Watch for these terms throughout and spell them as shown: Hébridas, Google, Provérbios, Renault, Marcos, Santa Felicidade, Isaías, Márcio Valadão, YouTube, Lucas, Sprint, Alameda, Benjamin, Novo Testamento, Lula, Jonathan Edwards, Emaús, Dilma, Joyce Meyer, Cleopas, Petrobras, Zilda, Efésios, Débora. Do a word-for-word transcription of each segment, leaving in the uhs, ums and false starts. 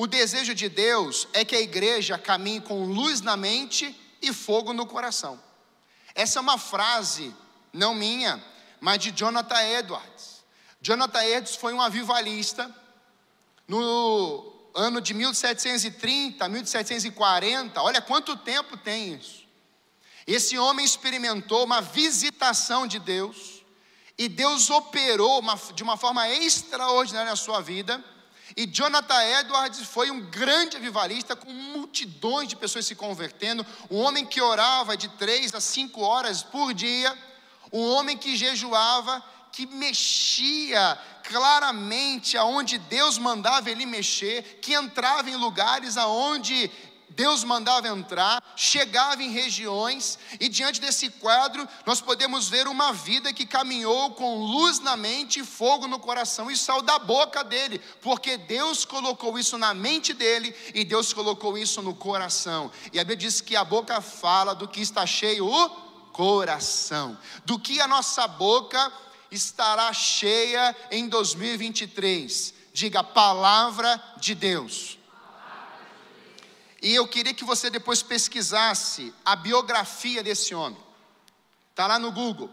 O desejo de Deus é que a igreja caminhe com luz na mente e fogo no coração. Essa é uma frase, não minha, mas de Jonathan Edwards. Jonathan Edwards foi um avivalista. No ano de mil setecentos e trinta, mil setecentos e quarenta, olha quanto tempo tem isso. Esse homem experimentou uma visitação de Deus, e Deus operou uma, de uma forma extraordinária na sua vida, e Jonathan Edwards foi um grande avivalista, com multidões de pessoas se convertendo, um homem que orava de três a cinco horas por dia, um homem que jejuava, que mexia claramente aonde Deus mandava ele mexer, que entrava em lugares aonde Deus mandava entrar, chegava em regiões, e diante desse quadro nós podemos ver uma vida que caminhou com luz na mente e fogo no coração. Isso saiu da boca dele, porque Deus colocou isso na mente dele e Deus colocou isso no coração. E a Bíblia diz que a boca fala do que está cheio o coração, do que a nossa boca estará cheia em dois mil e vinte e três. Diga: palavra de Deus. Palavra de Deus. E eu queria que você depois pesquisasse a biografia desse homem. Está lá no Google.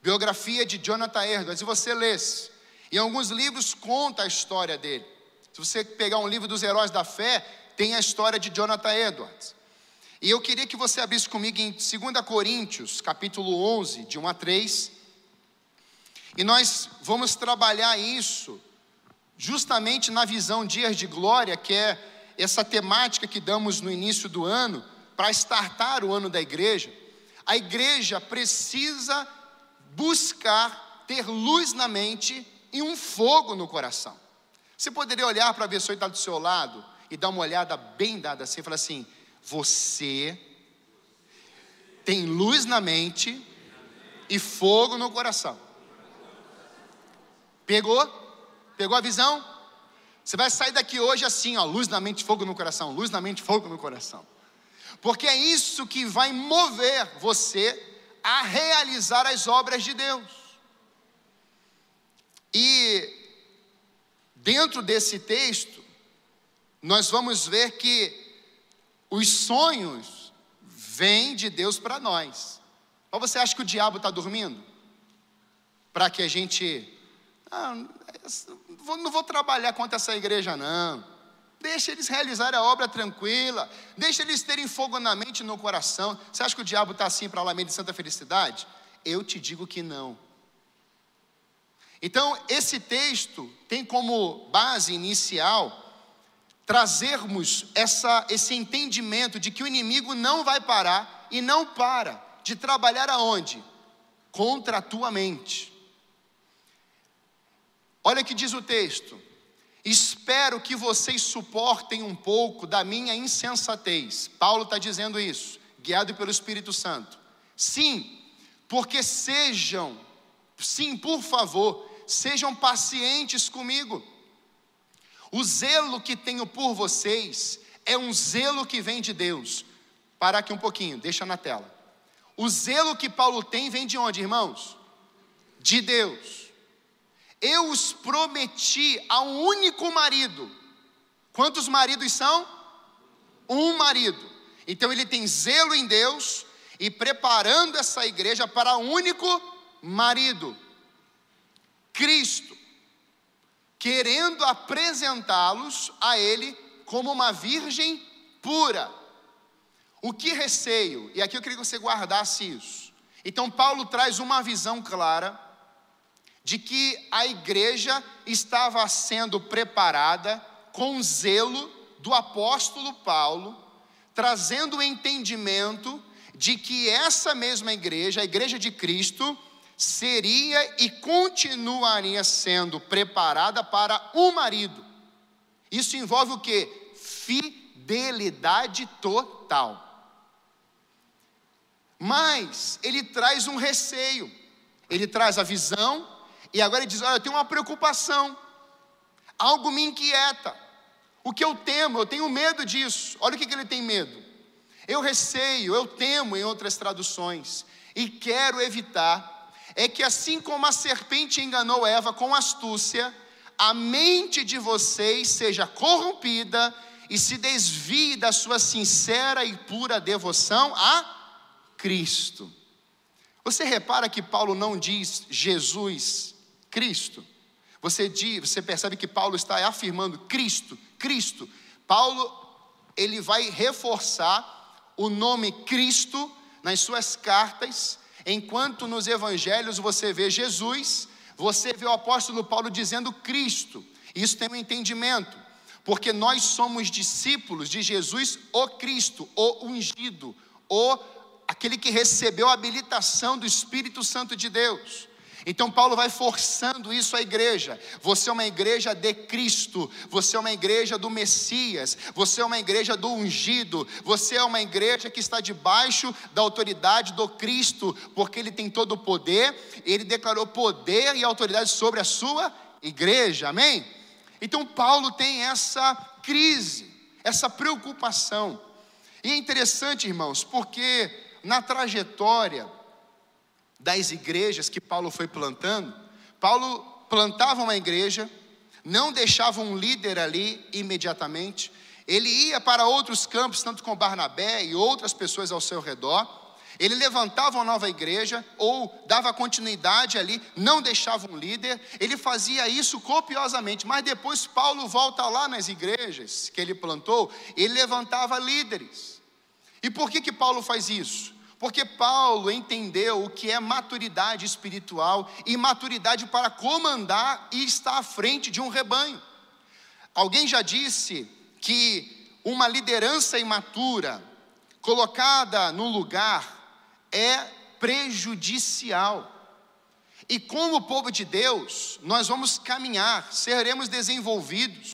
Biografia de Jonathan Edwards. E você lesse. Em alguns livros conta a história dele. Se você pegar um livro dos Heróis da Fé, tem a história de Jonathan Edwards. E eu queria que você abrisse comigo em dois Coríntios, capítulo onze, de um a três. E nós vamos trabalhar isso justamente na visão Dias de Glória, que é essa temática que damos no início do ano, para startar o ano da igreja. A igreja precisa buscar ter luz na mente e um fogo no coração. Você poderia olhar para a pessoa que está do seu lado e dar uma olhada bem dada assim, e falar assim: você tem luz na mente e fogo no coração. Pegou? Pegou a visão? Você vai sair daqui hoje assim, ó, luz na mente, fogo no coração, luz na mente, fogo no coração. Porque é isso que vai mover você a realizar as obras de Deus. E dentro desse texto, nós vamos ver que os sonhos vêm de Deus para nós. Mas você acha que o diabo está dormindo? Para que a gente... Ah, não vou trabalhar contra essa igreja não, deixa eles realizarem a obra tranquila, deixa eles terem fogo na mente e no coração. Você acha que o diabo está assim para a Alameda de Santa Felicidade? Eu te digo que não. Então esse texto tem como base inicial trazermos essa, esse entendimento de que o inimigo não vai parar e não para de trabalhar aonde? Contra a tua mente. Olha o que diz o texto: espero que vocês suportem um pouco da minha insensatez. Paulo está dizendo isso, guiado pelo Espírito Santo. Sim, porque sejam, sim, por favor, sejam pacientes comigo. O zelo que tenho por vocês é um zelo que vem de Deus. Parar aqui um pouquinho, deixa na tela. O zelo que Paulo tem vem de onde, irmãos? De Deus. Eu os prometi a um único marido. Quantos maridos são? Um marido. Então ele tem zelo em Deus e preparando essa igreja para um único marido, Cristo, querendo apresentá-los a ele como uma virgem pura. O que receio? E aqui eu queria que você guardasse isso. Então Paulo traz uma visão clara de que a igreja estava sendo preparada com zelo do apóstolo Paulo, trazendo o entendimento de que essa mesma igreja, a igreja de Cristo, seria e continuaria sendo preparada para um marido. Isso envolve o quê? Fidelidade total. Mas ele traz um receio, ele traz a visão. E agora ele diz: olha, eu tenho uma preocupação, algo me inquieta, o que eu temo, eu tenho medo disso. Olha o que ele tem medo: eu receio, eu temo, em outras traduções, e quero evitar, é que assim como a serpente enganou Eva com astúcia, a mente de vocês seja corrompida e se desvie da sua sincera e pura devoção a Cristo. Você repara que Paulo não diz Jesus, Cristo. Você diz, você percebe que Paulo está afirmando Cristo, Cristo. Paulo, ele vai reforçar o nome Cristo nas suas cartas, enquanto nos evangelhos você vê Jesus, você vê o apóstolo Paulo dizendo Cristo. Isso tem um entendimento, porque nós somos discípulos de Jesus, o Cristo, o ungido, o aquele que recebeu a habilitação do Espírito Santo de Deus. Então Paulo vai forçando isso à igreja. Você é uma igreja de Cristo, você é uma igreja do Messias, você é uma igreja do ungido, você é uma igreja que está debaixo da autoridade do Cristo, porque ele tem todo o poder, ele declarou poder e autoridade sobre a sua igreja, amém? Então Paulo tem essa crise, essa preocupação. E é interessante, irmãos, porque na trajetória das igrejas que Paulo foi plantando, Paulo plantava uma igreja, não deixava um líder ali imediatamente, ele ia para outros campos, tanto com Barnabé e outras pessoas ao seu redor, ele levantava uma nova igreja, ou dava continuidade ali, não deixava um líder, ele fazia isso copiosamente, mas depois Paulo volta lá nas igrejas que ele plantou, ele levantava líderes. E por que que Paulo faz isso? Porque Paulo entendeu o que é maturidade espiritual e maturidade para comandar e estar à frente de um rebanho. Alguém já disse que uma liderança imatura, colocada no lugar, é prejudicial. E como povo de Deus, nós vamos caminhar, seremos desenvolvidos,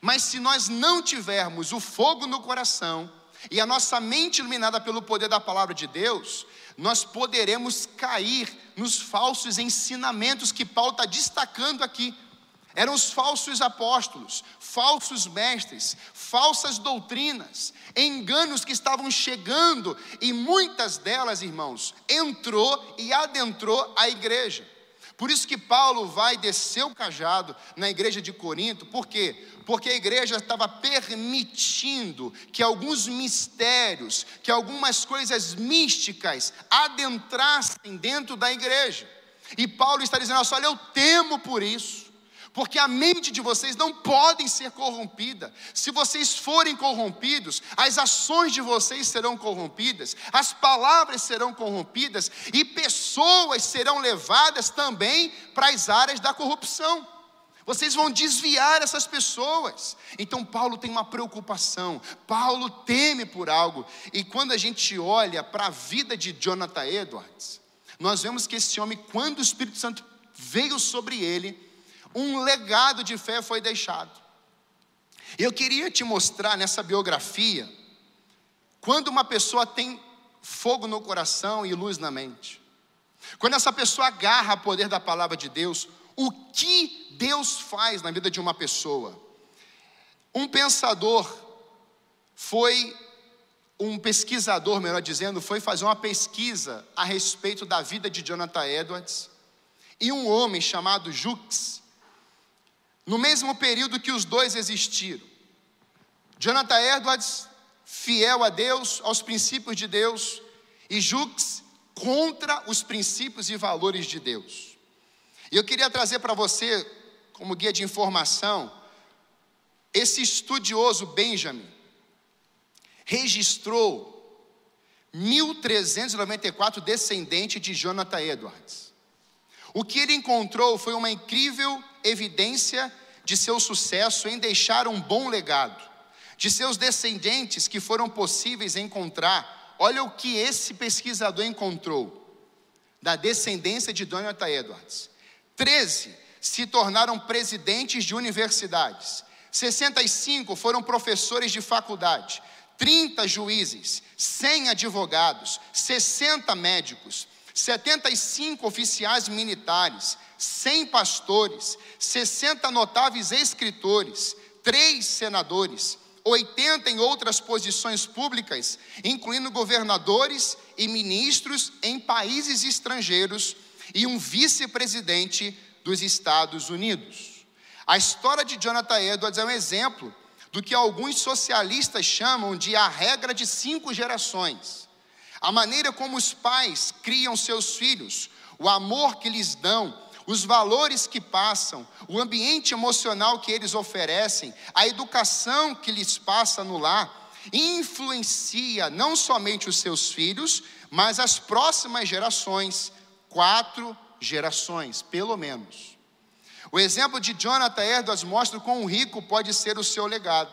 mas se nós não tivermos o fogo no coração e a nossa mente iluminada pelo poder da palavra de Deus, nós poderemos cair nos falsos ensinamentos que Paulo está destacando aqui. Eram os falsos apóstolos, falsos mestres, falsas doutrinas, enganos que estavam chegando, e muitas delas, irmãos, entrou e adentrou a igreja. Por isso que Paulo vai descer o cajado na igreja de Corinto. Por quê? Porque a igreja estava permitindo que alguns mistérios, que algumas coisas místicas adentrassem dentro da igreja. E Paulo está dizendo, olha, eu temo por isso, porque a mente de vocês não podem ser corrompida. Se vocês forem corrompidos, as ações de vocês serão corrompidas, as palavras serão corrompidas, e pessoas serão levadas também para as áreas da corrupção. Vocês vão desviar essas pessoas. Então Paulo tem uma preocupação, Paulo teme por algo. E quando a gente olha para a vida de Jonathan Edwards, nós vemos que esse homem, quando o Espírito Santo veio sobre ele, um legado de fé foi deixado. Eu queria te mostrar nessa biografia, quando uma pessoa tem fogo no coração e luz na mente, quando essa pessoa agarra o poder da palavra de Deus, o que Deus faz na vida de uma pessoa. Um pensador foi, um pesquisador, melhor dizendo, foi fazer uma pesquisa a respeito da vida de Jonathan Edwards, e um homem chamado Jux, no mesmo período que os dois existiram. Jonathan Edwards, fiel a Deus, aos princípios de Deus, e Jux, contra os princípios e valores de Deus. E eu queria trazer para você, como guia de informação, esse estudioso Benjamin registrou mil trezentos e noventa e quatro descendentes de Jonathan Edwards. O que ele encontrou foi uma incrível evidência de seu sucesso em deixar um bom legado, de seus descendentes que foram possíveis encontrar. Olha o que esse pesquisador encontrou da descendência de Jonathan Edwards. treze se tornaram presidentes de universidades, sessenta e cinco foram professores de faculdade, trinta juízes, cem advogados, sessenta médicos, setenta e cinco oficiais militares, cem pastores, sessenta notáveis escritores, três senadores, oitenta em outras posições públicas, incluindo governadores e ministros em países estrangeiros, e um vice-presidente dos Estados Unidos. A história de Jonathan Edwards é um exemplo do que alguns socialistas chamam de a regra de cinco gerações. A maneira como os pais criam seus filhos, o amor que lhes dão, os valores que passam, o ambiente emocional que eles oferecem, a educação que lhes passa no lar, influencia não somente os seus filhos, mas as próximas gerações, quatro gerações, pelo menos. O exemplo de Jonathan Edwards mostra quão rico pode ser o seu legado.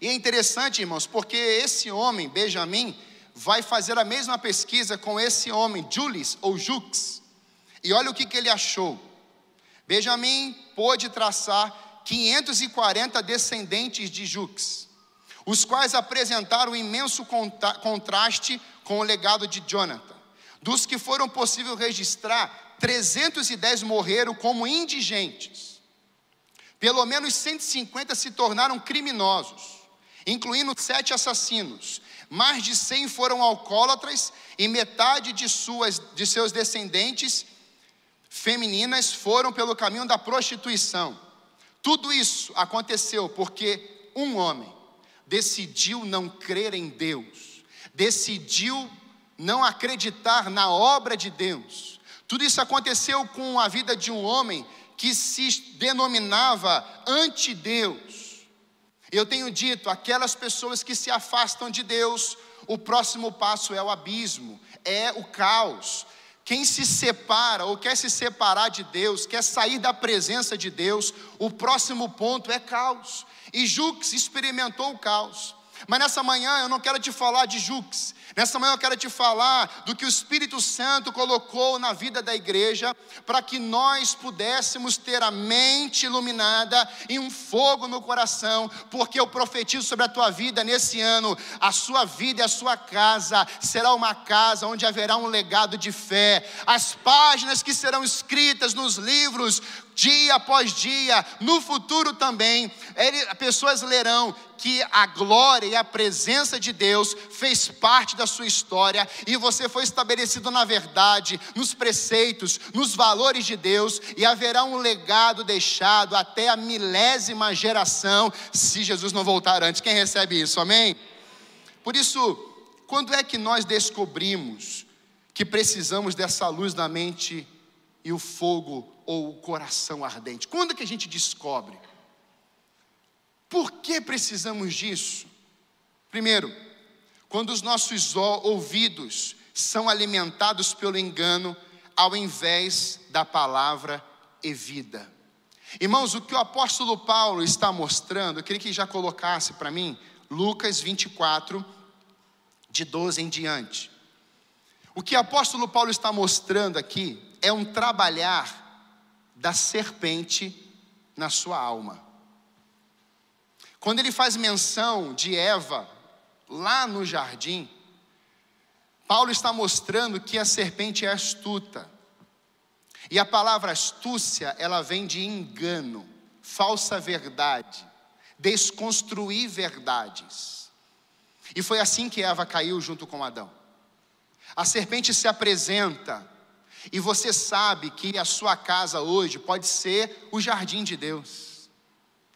E é interessante, irmãos, porque esse homem, Benjamin, vai fazer a mesma pesquisa com esse homem, Julius ou Jux. E olha o que, que ele achou. Benjamin pôde traçar quinhentos e quarenta descendentes de Jux, os quais apresentaram um imenso contra contraste com o legado de Jonathan. Dos que foram possível registrar, trezentos e dez morreram como indigentes. Pelo menos cento e cinquenta se tornaram criminosos, incluindo sete assassinos. Mais de cem foram alcoólatras e metade de, suas, de seus descendentes femininas foram pelo caminho da prostituição. Tudo isso aconteceu porque um homem decidiu não crer em Deus, decidiu não acreditar na obra de Deus. Tudo isso aconteceu com a vida de um homem que se denominava anti-Deus. Eu tenho dito, aquelas pessoas que se afastam de Deus, o próximo passo é o abismo, é o caos. Quem se separa ou quer se separar de Deus, quer sair da presença de Deus, o próximo ponto é caos. E Jux experimentou o caos. Mas nessa manhã eu não quero te falar de Jux. Nessa manhã eu quero te falar do que o Espírito Santo colocou na vida da igreja para que nós pudéssemos ter a mente iluminada e um fogo no coração, porque eu profetizo sobre a tua vida nesse ano. A sua vida e a sua casa será uma casa onde haverá um legado de fé. As páginas que serão escritas nos livros, dia após dia, no futuro também, ele, pessoas lerão que a glória e a presença de Deus fez parte da sua história e você foi estabelecido na verdade, nos preceitos, nos valores de Deus, e haverá um legado deixado até a milésima geração, se Jesus não voltar antes. Quem recebe isso? Amém? Por isso, quando é que nós descobrimos que precisamos dessa luz na mente e o fogo ou o coração ardente? Quando é que a gente descobre? Por que precisamos disso? Primeiro, quando os nossos ouvidos são alimentados pelo engano, ao invés da palavra e vida. Irmãos, o que o apóstolo Paulo está mostrando, eu queria que já colocasse para mim, Lucas vinte e quatro, de doze em diante. O que o apóstolo Paulo está mostrando aqui é um trabalhar da serpente na sua alma. Quando ele faz menção de Eva, lá no jardim, Paulo está mostrando que a serpente é astuta. E a palavra astúcia, ela vem de engano, falsa verdade, desconstruir verdades. E foi assim que Eva caiu junto com Adão. A serpente se apresenta, e você sabe que a sua casa hoje pode ser o jardim de Deus,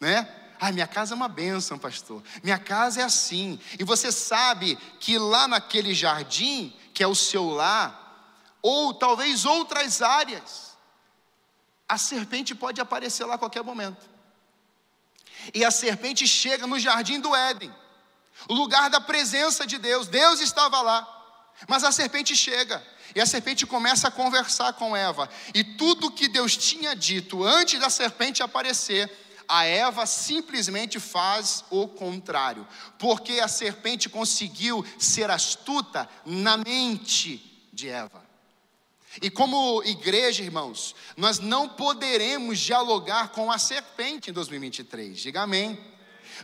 né? Ah, minha casa é uma bênção, pastor. Minha casa é assim. E você sabe que lá naquele jardim, que é o seu lar, ou talvez outras áreas, a serpente pode aparecer lá a qualquer momento. E a serpente chega no jardim do Éden, o lugar da presença de Deus. Deus estava lá. Mas a serpente chega, e a serpente começa a conversar com Eva. E tudo que Deus tinha dito antes da serpente aparecer, a Eva simplesmente faz o contrário. Porque a serpente conseguiu ser astuta na mente de Eva. E como igreja, irmãos, nós não poderemos dialogar com a serpente em dois mil e vinte e três. Diga amém.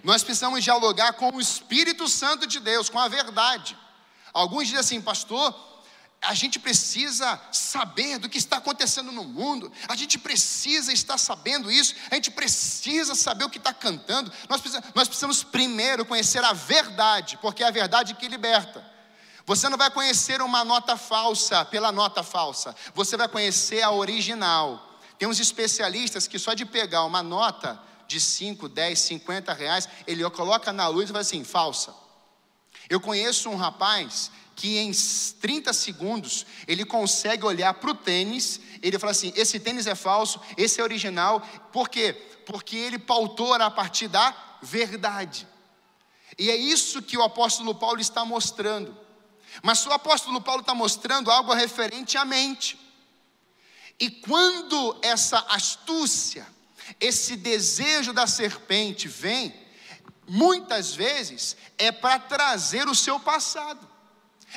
Nós precisamos dialogar com o Espírito Santo de Deus, com a verdade. Alguns dizem assim, pastor, a gente precisa saber do que está acontecendo no mundo, a gente precisa estar sabendo isso, a gente precisa saber o que está cantando, nós precisamos, nós precisamos primeiro conhecer a verdade, porque é a verdade que liberta. Você não vai conhecer uma nota falsa pela nota falsa, você vai conhecer a original. Tem uns especialistas que só de pegar uma nota de cinco, dez, cinquenta reais, ele coloca na luz e fala assim, falsa. Eu conheço um rapaz que em trinta segundos, ele consegue olhar para o tênis, ele fala assim, esse tênis é falso, esse é original. Por quê? Porque ele pautou a partir da verdade. E é isso que o apóstolo Paulo está mostrando. Mas o apóstolo Paulo está mostrando algo referente à mente. E quando essa astúcia, esse desejo da serpente vem, muitas vezes é para trazer o seu passado.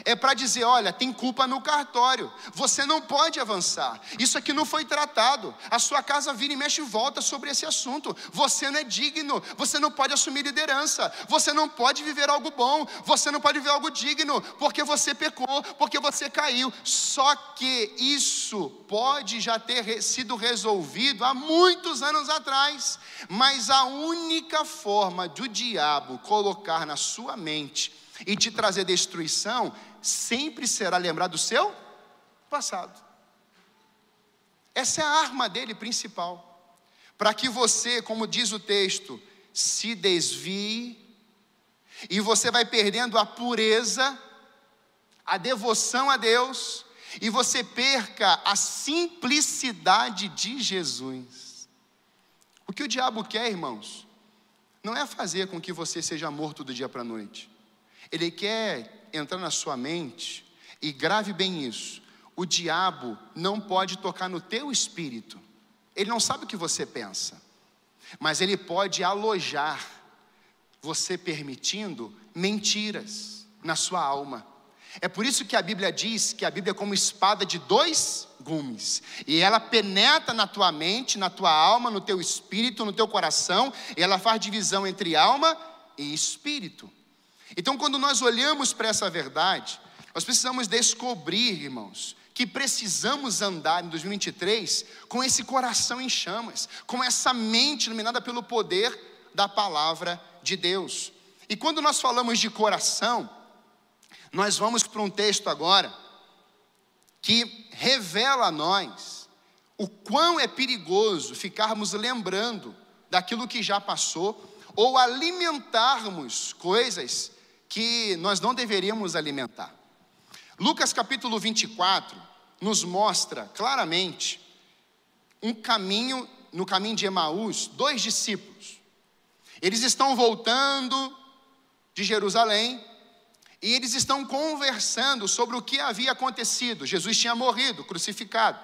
É para dizer, olha, tem culpa no cartório, você não pode avançar, isso aqui não foi tratado, a sua casa vira e mexe e volta sobre esse assunto, você não é digno, você não pode assumir liderança, você não pode viver algo bom, você não pode viver algo digno, porque você pecou, porque você caiu. Só que isso pode já ter sido resolvido há muitos anos atrás, mas a única forma do diabo colocar na sua mente e te trazer destruição, sempre será lembrar do seu passado. Essa é a arma dele principal, para que você, como diz o texto, se desvie, e você vai perdendo a pureza, a devoção a Deus, e você perca a simplicidade de Jesus. O que o diabo quer, irmãos, não é fazer com que você seja morto do dia para a noite. Ele quer entrar na sua mente, e grave bem isso, o diabo não pode tocar no teu espírito, ele não sabe o que você pensa, mas ele pode alojar, você permitindo mentiras na sua alma. É por isso que a Bíblia diz que a Bíblia é como espada de dois gumes, e ela penetra na tua mente, na tua alma, no teu espírito, no teu coração, e ela faz divisão entre alma e espírito. Então, quando nós olhamos para essa verdade, nós precisamos descobrir, irmãos, que precisamos andar em dois mil e vinte e três com esse coração em chamas, com essa mente iluminada pelo poder da palavra de Deus. E quando nós falamos de coração, nós vamos para um texto agora que revela a nós o quão é perigoso ficarmos lembrando daquilo que já passou ou alimentarmos coisas que nós não deveríamos alimentar. Lucas capítulo vinte e quatro nos mostra claramente um caminho, no caminho de Emaús, dois discípulos. Eles estão voltando de Jerusalém e eles estão conversando sobre o que havia acontecido. Jesus tinha morrido, crucificado.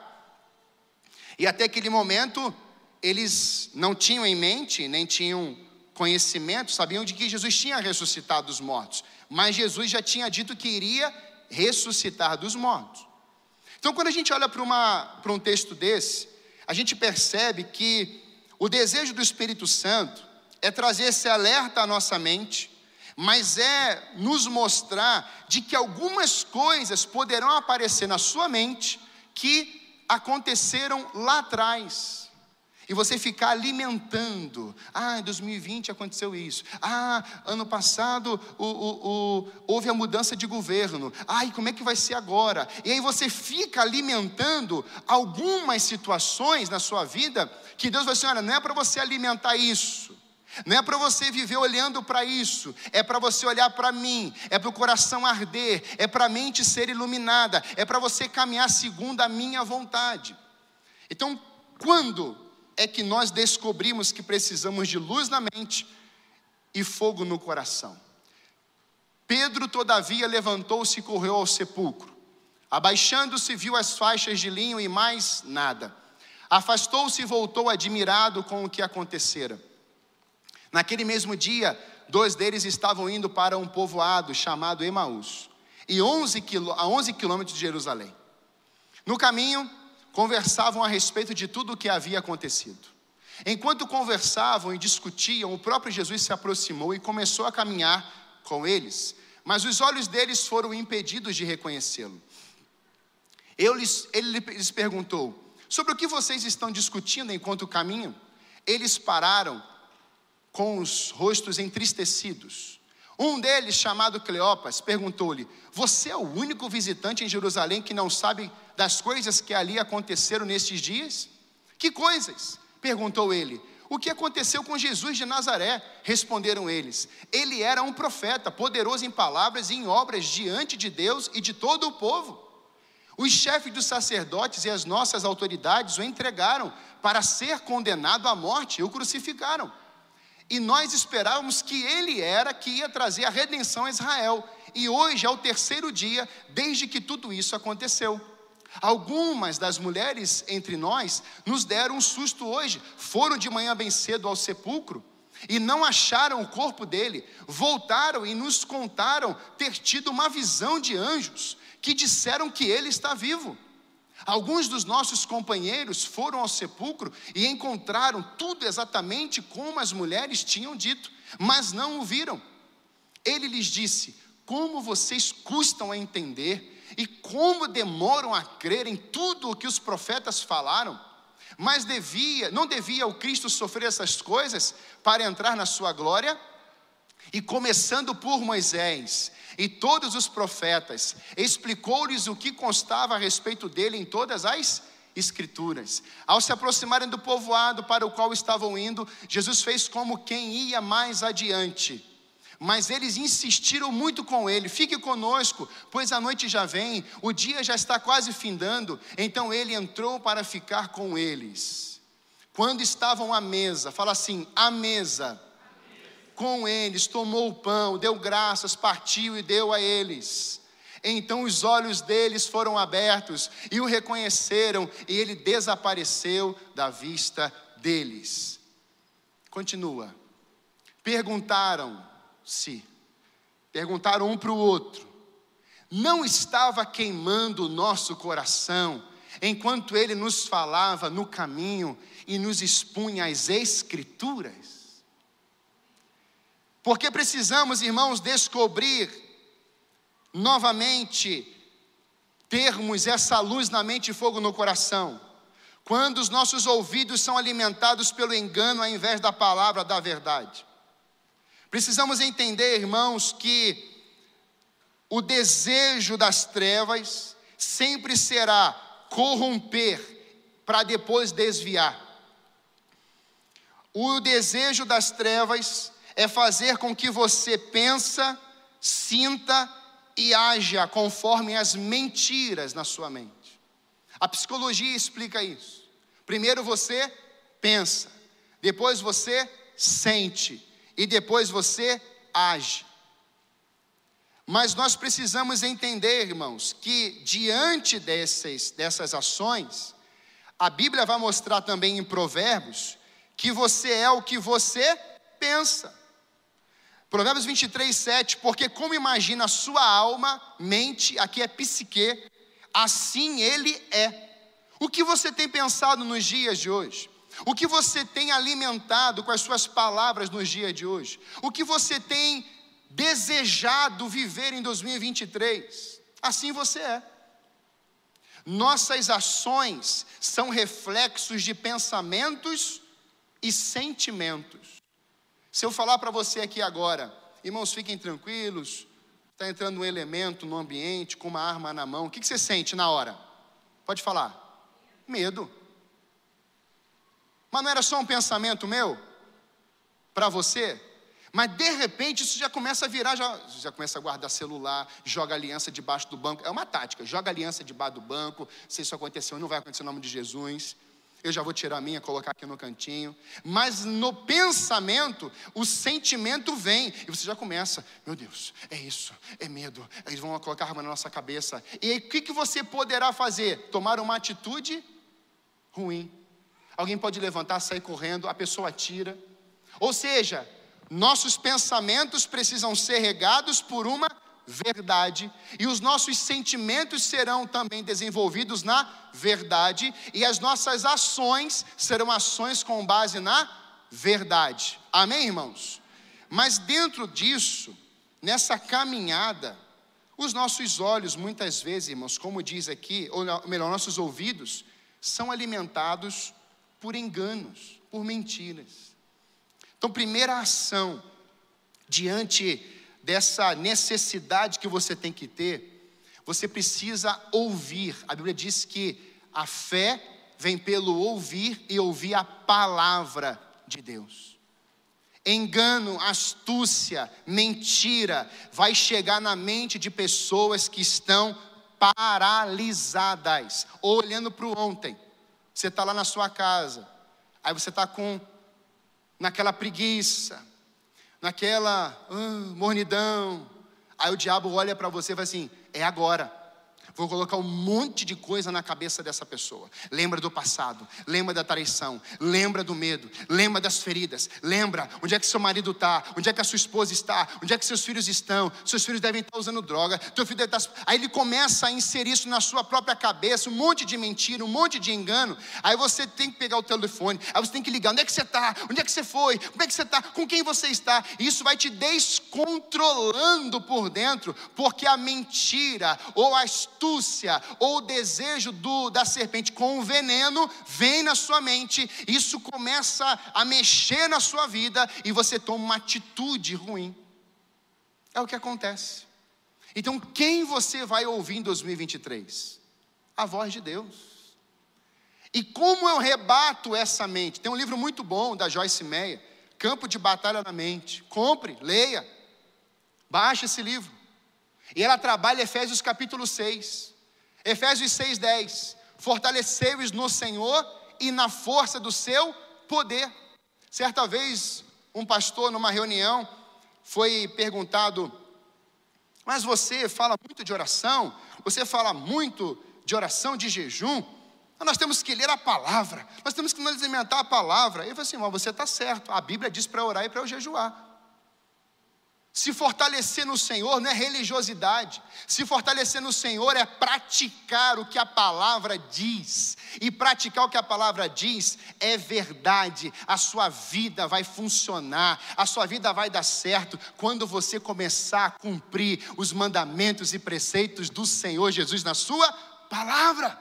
E até aquele momento, eles não tinham em mente, nem tinham conhecimento, sabiam de que Jesus tinha ressuscitado dos mortos, mas Jesus já tinha dito que iria ressuscitar dos mortos. Então, quando a gente olha para uma, para um texto desse, a gente percebe que o desejo do Espírito Santo é trazer esse alerta à nossa mente, mas é nos mostrar de que algumas coisas poderão aparecer na sua mente que aconteceram lá atrás. E você ficar alimentando, ah, em dois mil e vinte aconteceu isso, ah, ano passado o, o, o, houve a mudança de governo, ah, e como é que vai ser agora? E aí você fica alimentando algumas situações na sua vida, que Deus vai dizer, olha, não é para você alimentar isso, não é para você viver olhando para isso, é para você olhar para mim, é para o coração arder, é para a mente ser iluminada, é para você caminhar segundo a minha vontade. Então, quando é que nós descobrimos que precisamos de luz na mente e fogo no coração? Pedro, todavia, levantou-se e correu ao sepulcro. Abaixando-se, viu as faixas de linho e mais nada. Afastou-se e voltou admirado com o que acontecera. Naquele mesmo dia, dois deles estavam indo para um povoado chamado Emaús, e onze quilômetros de Jerusalém. No caminho, conversavam a respeito de tudo o que havia acontecido. Enquanto conversavam e discutiam, o próprio Jesus se aproximou e começou a caminhar com eles, mas os olhos deles foram impedidos de reconhecê-lo. Ele lhes perguntou, sobre o que vocês estão discutindo enquanto caminham? Eles pararam com os rostos entristecidos. Um deles, chamado Cleopas, perguntou-lhe, você é o único visitante em Jerusalém que não sabe das coisas que ali aconteceram nesses dias? Que coisas? Perguntou ele. O que aconteceu com Jesus de Nazaré? Responderam eles. Ele era um profeta, poderoso em palavras e em obras diante de Deus e de todo o povo. Os chefes dos sacerdotes e as nossas autoridades o entregaram para ser condenado à morte e o crucificaram. E nós esperávamos que ele era que ia trazer a redenção a Israel. E hoje é o terceiro dia desde que tudo isso aconteceu. Algumas das mulheres entre nós nos deram um susto hoje. Foram de manhã bem cedo ao sepulcro e não acharam o corpo dele. Voltaram e nos contaram ter tido uma visão de anjos que disseram que ele está vivo. Alguns dos nossos companheiros foram ao sepulcro e encontraram tudo exatamente como as mulheres tinham dito, mas não o viram. Ele lhes disse: como vocês custam a entender e como demoram a crer em tudo o que os profetas falaram? Mas devia, não devia o Cristo sofrer essas coisas para entrar na sua glória? E começando por Moisés e todos os profetas, explicou-lhes o que constava a respeito dele em todas as Escrituras. Ao se aproximarem do povoado para o qual estavam indo, Jesus fez como quem ia mais adiante. Mas eles insistiram muito com ele: fique conosco, pois a noite já vem, o dia já está quase findando. Então ele entrou para ficar com eles. Quando estavam à mesa, fala assim, à mesa. Com eles, tomou o pão, deu graças, partiu e deu a eles. Então os olhos deles foram abertos e o reconheceram, e ele desapareceu da vista deles. Continua. Perguntaram-se, perguntaram um para o outro: não estava queimando o nosso coração enquanto ele nos falava no caminho e nos expunha as Escrituras? Porque precisamos, irmãos, descobrir novamente, termos essa luz na mente e fogo no coração. Quando os nossos ouvidos são alimentados pelo engano ao invés da palavra da verdade. Precisamos entender, irmãos, que o desejo das trevas sempre será corromper para depois desviar. O desejo das trevas é fazer com que você pensa, sinta e haja conforme as mentiras na sua mente. A psicologia explica isso. Primeiro você pensa, depois você sente e depois você age. Mas nós precisamos entender, irmãos, que diante dessas, dessas ações, a Bíblia vai mostrar também em Provérbios que você é o que você pensa. Provérbios vinte e três, sete, porque como imagina a sua alma, mente, aqui é psique, assim ele é. O que você tem pensado nos dias de hoje? O que você tem alimentado com as suas palavras nos dias de hoje? O que você tem desejado viver em dois mil e vinte e três? Assim você é. Nossas ações são reflexos de pensamentos e sentimentos. Se eu falar para você aqui agora, irmãos, fiquem tranquilos, está entrando um elemento no ambiente com uma arma na mão, o que você sente na hora? Pode falar. Medo. Mas não era só um pensamento meu? Para você? Mas de repente isso já começa a virar, já, já começa a guardar celular, joga aliança debaixo do banco, é uma tática, joga aliança debaixo do banco, se isso aconteceu, não vai acontecer em nome de Jesus. Eu já vou tirar a minha, colocar aqui no cantinho. Mas no pensamento, o sentimento vem. E você já começa, meu Deus, é isso, é medo. Eles vão colocar a arma na nossa cabeça. E aí, o que, que você poderá fazer? Tomar uma atitude ruim. Alguém pode levantar, sair correndo, a pessoa atira. Ou seja, nossos pensamentos precisam ser regados por uma verdade, e os nossos sentimentos serão também desenvolvidos na verdade, e as nossas ações serão ações com base na verdade. Amém, irmãos? Mas dentro disso, nessa caminhada, os nossos olhos, muitas vezes, irmãos, como diz aqui, ou melhor, nossos ouvidos, são alimentados por enganos, por mentiras. Então, primeira ação, diante dessa necessidade que você tem que ter, você precisa ouvir. A Bíblia diz que a fé vem pelo ouvir e ouvir a palavra de Deus. Engano, astúcia, mentira vai chegar na mente de pessoas que estão paralisadas, olhando para o ontem. Você está lá na sua casa, aí você está com naquela preguiça, naquela uh, mornidão. Aí o diabo olha para você e fala assim: é agora. Vou colocar um monte de coisa na cabeça dessa pessoa. Lembra do passado, lembra da traição, lembra do medo, lembra das feridas, lembra onde é que seu marido está, onde é que a sua esposa está, onde é que seus filhos estão, seus filhos devem estar usando droga, teu filho deve estar... Aí ele começa a inserir isso na sua própria cabeça, um monte de mentira, um monte de engano. Aí você tem que pegar o telefone, aí você tem que ligar: onde é que você está? Onde é que você foi? Como é que você está? Com quem você está? E isso vai te descontrolando por dentro, porque a mentira ou a astúcia ou o desejo do, da serpente com o veneno vem na sua mente. Isso começa a mexer na sua vida e você toma uma atitude ruim. É o que acontece. Então, quem você vai ouvir em dois mil e vinte e três? A voz de Deus. E como eu rebato essa mente? Tem um livro muito bom da Joyce Meyer, Campo de Batalha na Mente. Compre, leia, baixe esse livro. E ela trabalha Efésios capítulo seis, Efésios seis, dez. Fortalecei-os no Senhor e na força do seu poder. Certa vez, um pastor numa reunião foi perguntado: mas você fala muito de oração, você fala muito de oração, de jejum, nós temos que ler a palavra, nós temos que nos alimentar a palavra. Ele falou assim: mas você está certo, a Bíblia diz para orar e para eu jejuar. Se fortalecer no Senhor não é religiosidade. Se fortalecer no Senhor é praticar o que a palavra diz. E praticar o que a palavra diz é verdade. A sua vida vai funcionar, a sua vida vai dar certo quando você começar a cumprir os mandamentos e preceitos do Senhor Jesus na sua palavra.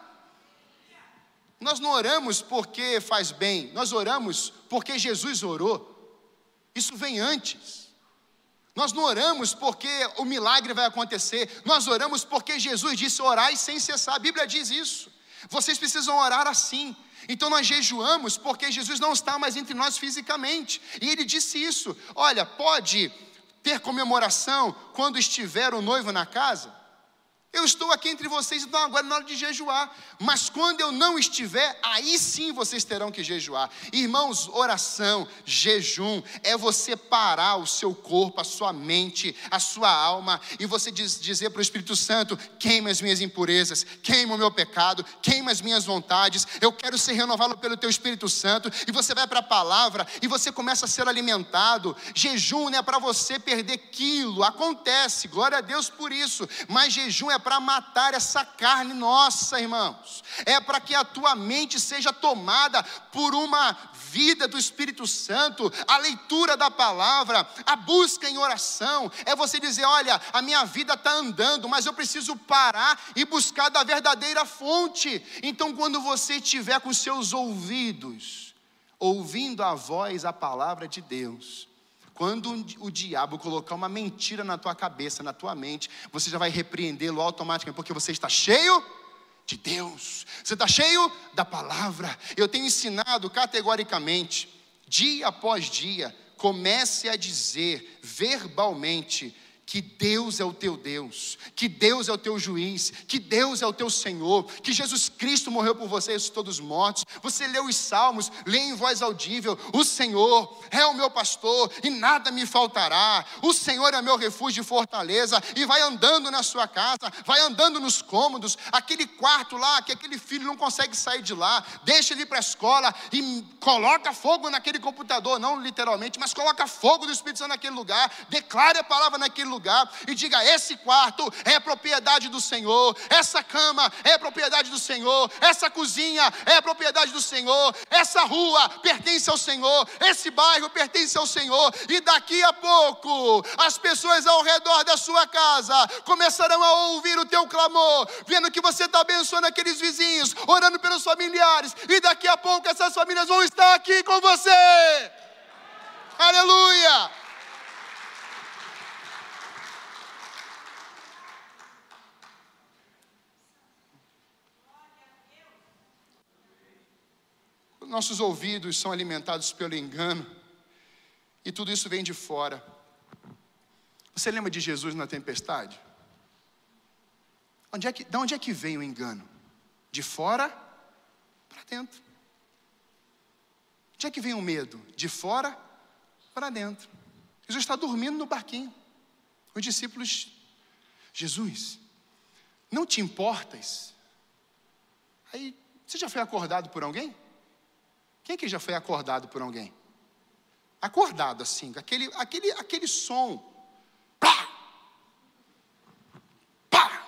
Nós não oramos porque faz bem, nós oramos porque Jesus orou. Isso vem antes. Nós não oramos porque o milagre vai acontecer. Nós oramos porque Jesus disse: orai sem cessar. A Bíblia diz isso. Vocês precisam orar assim. Então nós jejuamos porque Jesus não está mais entre nós fisicamente. E ele disse isso. Olha, pode ter comemoração quando estiver o noivo na casa? Eu estou aqui entre vocês, então agora na hora de jejuar. Mas quando eu não estiver, aí sim vocês terão que jejuar. Irmãos, oração, jejum, é você parar o seu corpo, a sua mente, a sua alma, e você diz, dizer para o Espírito Santo: queima as minhas impurezas, queima o meu pecado, queima as minhas vontades, eu quero ser renovado pelo teu Espírito Santo. E você vai para a palavra e você começa a ser alimentado. Jejum não é para você perder quilo, acontece, glória a Deus por isso, mas jejum é para matar essa carne nossa, irmãos. É para que a tua mente seja tomada por uma vida do Espírito Santo. A leitura da palavra, a busca em oração, é você dizer: olha, a minha vida está andando, mas eu preciso parar e buscar da verdadeira fonte. Então, quando você estiver com seus ouvidos ouvindo a voz, a palavra de Deus, quando o diabo colocar uma mentira na tua cabeça, na tua mente, você já vai repreendê-lo automaticamente, porque você está cheio de Deus, você está cheio da palavra. Eu tenho ensinado categoricamente, dia após dia, comece a dizer verbalmente que Deus é o teu Deus, que Deus é o teu juiz, que Deus é o teu Senhor, que Jesus Cristo morreu por você, ressuscitou dos mortos. Você lê os salmos, lê em voz audível: o Senhor é o meu pastor e nada me faltará, o Senhor é meu refúgio e fortaleza. E vai andando na sua casa, vai andando nos cômodos, aquele quarto lá que aquele filho não consegue sair de lá, deixa ele ir para a escola e coloca fogo naquele computador, não literalmente, mas coloca fogo do Espírito Santo naquele lugar, declara a palavra naquele lugar, Lugar, e diga: esse quarto é propriedade do Senhor, essa cama é propriedade do Senhor, essa cozinha é propriedade do Senhor, essa rua pertence ao Senhor, esse bairro pertence ao Senhor. E daqui a pouco as pessoas ao redor da sua casa começarão a ouvir o teu clamor, vendo que você está abençoando aqueles vizinhos, orando pelos familiares, e daqui a pouco essas famílias vão estar aqui com você. Aleluia! nossos ouvidos são alimentados pelo engano, e tudo isso vem de fora. Você lembra de Jesus na tempestade? Onde é que, de onde é que vem o engano? De fora para dentro. De onde é que vem o medo? De fora para dentro. Jesus está dormindo no barquinho. Os discípulos: Jesus, não te importas? Aí, você já foi acordado por alguém? Quem que já foi acordado por alguém? Acordado assim, aquele, aquele, aquele som. Pá! Pá!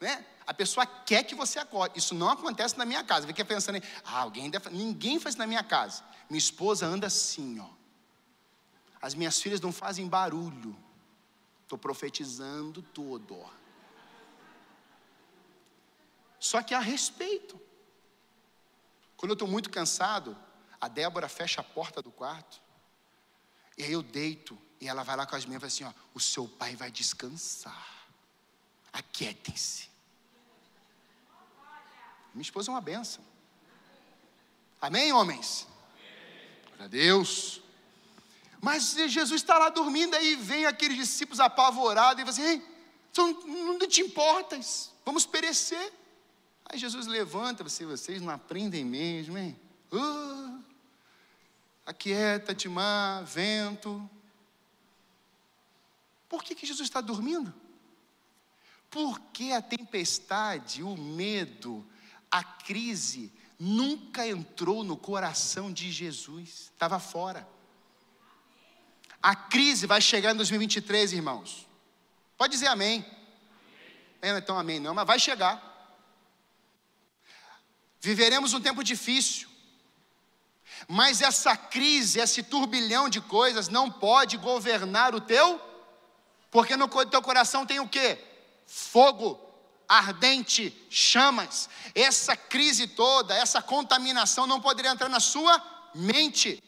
Né? A pessoa quer que você acorde. Isso não acontece na minha casa. Fica pensando, ah, alguém deve... ninguém faz na minha casa. Minha esposa anda assim, ó. As minhas filhas não fazem barulho. Estou profetizando tudo, ó. Só que há respeito. Quando eu estou muito cansado, a Débora fecha a porta do quarto. E aí eu deito. E ela vai lá com as minhas e fala assim, ó. O seu pai vai descansar. Aquietem-se. Minha esposa é uma bênção. Amém, homens? Amém. Glória a Deus. Mas Jesus está lá dormindo, aí vem aqueles discípulos apavorados e fala assim, ei, tu não te importas, vamos perecer. Aí Jesus levanta, você, vocês não aprendem mesmo, hein? Uh, aquieta-te, mar, vento. Por que que Jesus está dormindo? Porque a tempestade, o medo, a crise nunca entrou no coração de Jesus. Estava fora. A crise vai chegar em dois mil e vinte e três, irmãos. Pode dizer amém. Amém. Então amém não, mas vai chegar. Viveremos um tempo difícil. Mas essa crise, esse turbilhão de coisas não pode governar o teu. Porque no teu coração tem o quê? Fogo. Ardente, chamas. Essa crise toda, essa contaminação não poderia entrar na sua mente.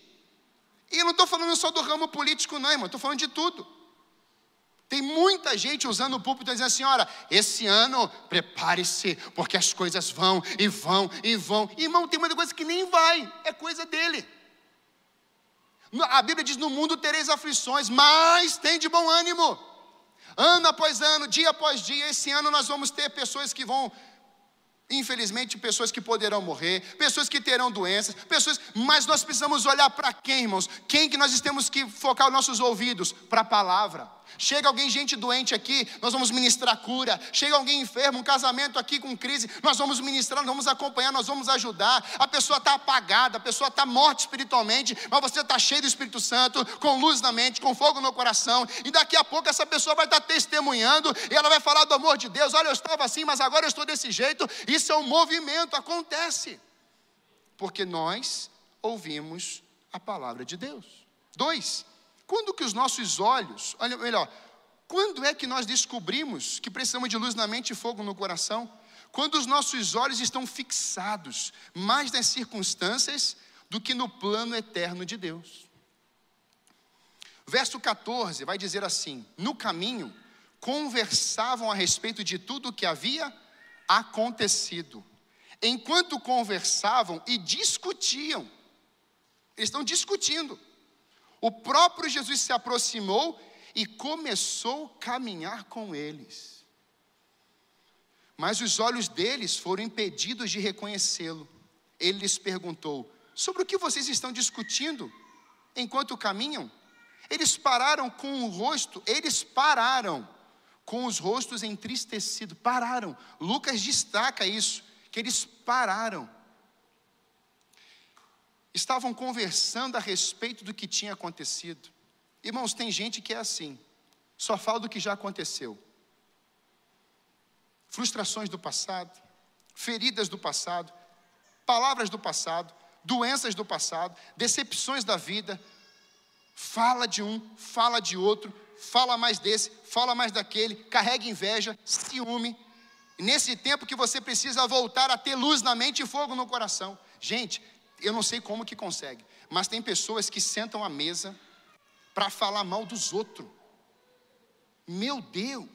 E eu não estou falando só do ramo político não, irmão, estou falando de tudo. Tem muita gente usando o púlpito e dizendo assim, olha, esse ano, prepare-se, porque as coisas vão e vão e vão. Irmão, tem muita coisa que nem vai, é coisa dele. A Bíblia diz, no mundo tereis aflições, mas tem de bom ânimo. Ano após ano, dia após dia, esse ano nós vamos ter pessoas que vão, infelizmente, pessoas que poderão morrer, pessoas que terão doenças, pessoas, mas nós precisamos olhar para quem, irmãos? Quem que nós temos que focar os nossos ouvidos? Para a palavra. Chega alguém, gente doente aqui, nós vamos ministrar cura. Chega alguém enfermo, um casamento aqui com crise, nós vamos ministrar, nós vamos acompanhar, nós vamos ajudar. A pessoa está apagada, a pessoa está morta espiritualmente, mas você está cheio do Espírito Santo, com luz na mente, com fogo no coração. E daqui a pouco essa pessoa vai estar testemunhando e ela vai falar do amor de Deus. Olha, eu estava assim, mas agora eu estou desse jeito. Isso é um movimento, acontece. Porque nós ouvimos a palavra de Deus. Dois. Quando que os nossos olhos, olha melhor, quando é que nós descobrimos que precisamos de luz na mente e fogo no coração? Quando os nossos olhos estão fixados mais nas circunstâncias do que no plano eterno de Deus. Verso quatorze vai dizer assim, no caminho conversavam a respeito de tudo o que havia acontecido. Enquanto conversavam e discutiam, eles estão discutindo. O próprio Jesus se aproximou e começou a caminhar com eles. Mas os olhos deles foram impedidos de reconhecê-lo. Ele lhes perguntou, sobre o que vocês estão discutindo enquanto caminham? Eles pararam com o rosto, eles pararam com os rostos entristecidos, pararam. Lucas destaca isso, que eles pararam. Estavam conversando a respeito do que tinha acontecido. Irmãos, tem gente que é assim. Só fala do que já aconteceu. Frustrações do passado. Feridas do passado. Palavras do passado. Doenças do passado. Decepções da vida. Fala de um, fala de outro. Fala mais desse, fala mais daquele. Carrega inveja, ciúme. E nesse tempo que você precisa voltar a ter luz na mente e fogo no coração. Gente... eu não sei como que consegue, mas tem pessoas que sentam à mesa para falar mal dos outros. Meu Deus!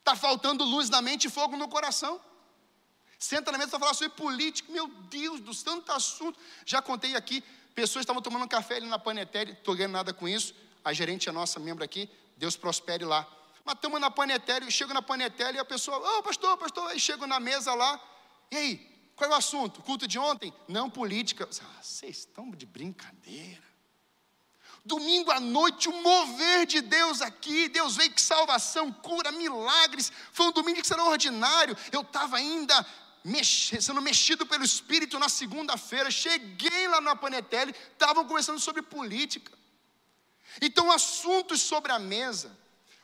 Está faltando luz na mente e fogo no coração. Senta na mesa para falar sobre política. Meu Deus, do tanto assunto. Já contei aqui, pessoas estavam tomando um café ali na Panetéria. Não estou ganhando nada com isso. A gerente é nossa, membro aqui. Deus prospere lá. Mas estamos na Panetéria. Eu chego na Panetéria e a pessoa... Ô, oh, pastor, pastor. Aí chego na mesa lá. E aí? Qual é o assunto? Culto de ontem? Não, política. Ah, vocês estão de brincadeira. Domingo à noite, o mover de Deus aqui. Deus veio que salvação, cura, milagres. Foi um domingo extraordinário. Eu estava ainda mex... sendo mexido pelo Espírito na segunda-feira. Cheguei lá na Panetelli, estavam conversando sobre política. Então, assuntos sobre a mesa.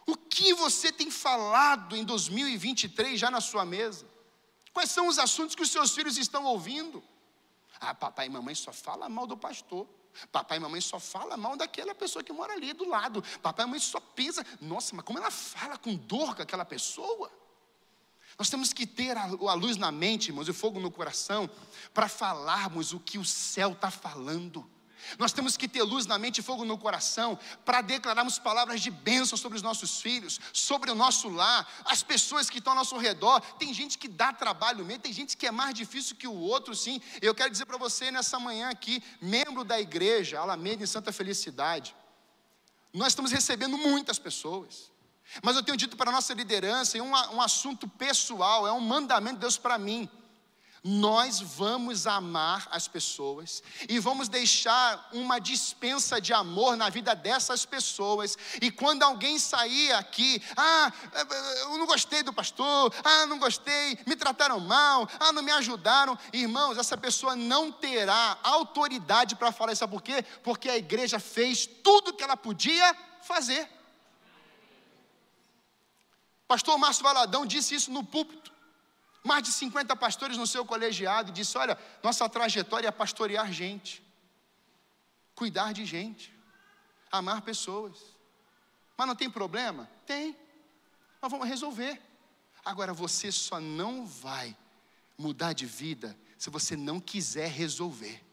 O que você tem falado em dois mil e vinte e três já na sua mesa? Quais são os assuntos que os seus filhos estão ouvindo? Ah, papai e mamãe só falam mal do pastor. Papai e mamãe só falam mal daquela pessoa que mora ali do lado. Papai e mamãe só pensa, nossa, mas como ela fala com dor com aquela pessoa? Nós temos que ter a, a luz na mente, irmãos, e o fogo no coração, para falarmos o que o céu está falando. Nós temos que ter luz na mente e fogo no coração para declararmos palavras de bênção sobre os nossos filhos, sobre o nosso lar, as pessoas que estão ao nosso redor. Tem gente que dá trabalho mesmo, tem gente que é mais difícil que o outro, sim. Eu quero dizer para você nessa manhã aqui, membro da igreja Alameda em Santa Felicidade, nós estamos recebendo muitas pessoas. Mas eu tenho dito para a nossa liderança, é um, um assunto pessoal, é um mandamento de Deus para mim. Nós vamos amar as pessoas e vamos deixar uma dispensa de amor na vida dessas pessoas. E quando alguém sair aqui, ah, eu não gostei do pastor, ah, não gostei, me trataram mal, ah, não me ajudaram. Irmãos, essa pessoa não terá autoridade para falar isso. Sabe por quê? Porque a igreja fez tudo o que ela podia fazer. Pastor Márcio Valadão disse isso no púlpito. Mais de cinquenta pastores no seu colegiado e disse, olha, nossa trajetória é pastorear gente, cuidar de gente, amar pessoas. Mas não tem problema? Tem. Nós vamos resolver. Agora, você só não vai mudar de vida se você não quiser resolver.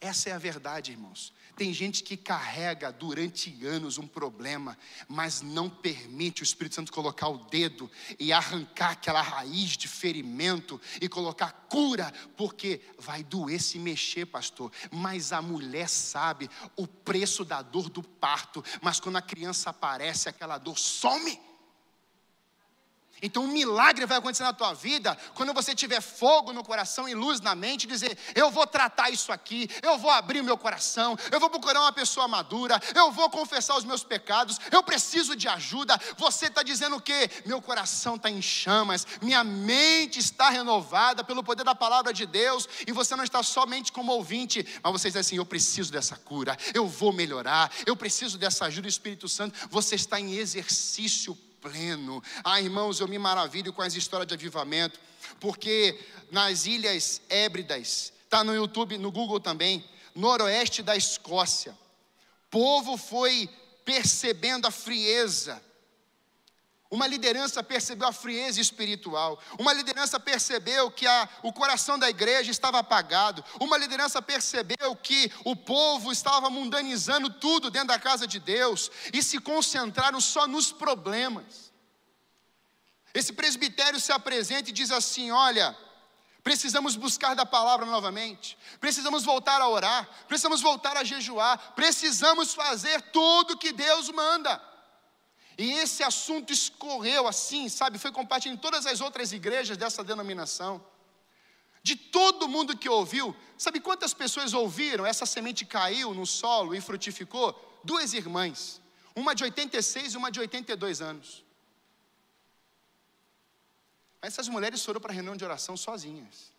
Essa é a verdade, irmãos. Tem gente que carrega durante anos um problema, mas não permite o Espírito Santo colocar o dedo e arrancar aquela raiz de ferimento e colocar cura, porque vai doer se mexer, pastor. Mas a mulher sabe o preço da dor do parto, mas quando a criança aparece, aquela dor some. Então um milagre vai acontecer na tua vida quando você tiver fogo no coração e luz na mente, dizer, eu vou tratar isso aqui, eu vou abrir o meu coração, eu vou procurar uma pessoa madura, eu vou confessar os meus pecados, eu preciso de ajuda. Você está dizendo o quê? Meu coração está em chamas, minha mente está renovada pelo poder da palavra de Deus, e você não está somente como ouvinte, mas você diz assim, eu preciso dessa cura, eu vou melhorar, eu preciso dessa ajuda do Espírito Santo. Você está em exercício pleno. Ah, irmãos, eu me maravilho com as histórias de avivamento, porque nas Ilhas Hébridas, está no YouTube, no Google também, noroeste da Escócia, povo foi percebendo a frieza, uma liderança percebeu a frieza espiritual, uma liderança percebeu que a, o coração da igreja estava apagado, uma liderança percebeu que o povo estava mundanizando tudo dentro da casa de Deus e se concentraram só nos problemas. Esse presbitério se apresenta e diz assim, olha, precisamos buscar da palavra novamente, precisamos voltar a orar, precisamos voltar a jejuar, precisamos fazer tudo que Deus manda. E esse assunto escorreu assim, sabe, foi compartilhado em todas as outras igrejas dessa denominação. De todo mundo que ouviu, sabe quantas pessoas ouviram? Essa semente caiu no solo e frutificou? Duas irmãs, uma de oitenta e seis e uma de oitenta e dois anos. Essas mulheres foram para a reunião de oração sozinhas.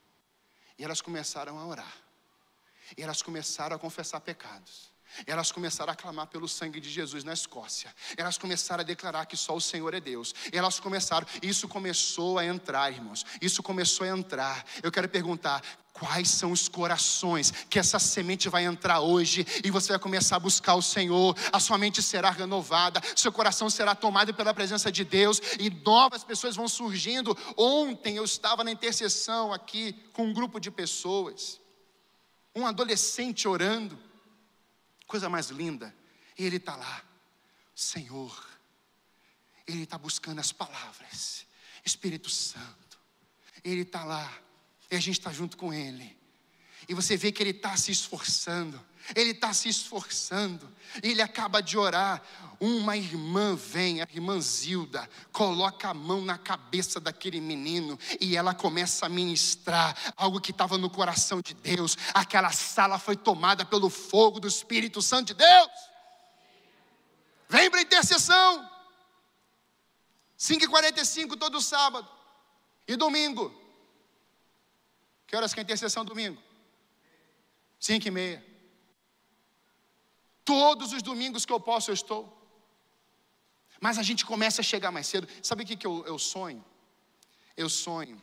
E elas começaram a orar. E elas começaram a confessar pecados. Elas começaram a clamar pelo sangue de Jesus na Escócia. Elas começaram a declarar que só o Senhor é Deus. Elas começaram, isso começou a entrar, irmãos. Isso começou a entrar. Eu quero perguntar, quais são os corações que essa semente vai entrar hoje e você vai começar a buscar o Senhor? A sua mente será renovada, seu coração será tomado pela presença de Deus e novas pessoas vão surgindo. Ontem eu estava na intercessão aqui com um grupo de pessoas, um adolescente orando. Coisa mais linda, e ele está lá, Senhor, ele está buscando as palavras, Espírito Santo, Ele está lá. E a gente está junto com Ele. E você vê que Ele está se esforçando. Ele está se esforçando. Ele acaba de orar. Uma irmã vem, a irmã Zilda, coloca a mão na cabeça daquele menino e ela começa a ministrar algo que estava no coração de Deus. Aquela sala foi tomada pelo fogo do Espírito Santo de Deus. Vem para a intercessão. cinco e quarenta e cinco todo sábado. E domingo. Que horas que é a intercessão domingo? cinco e meia. Todos os domingos que eu posso eu estou. Mas a gente começa a chegar mais cedo. Sabe o que, que eu, eu sonho? Eu sonho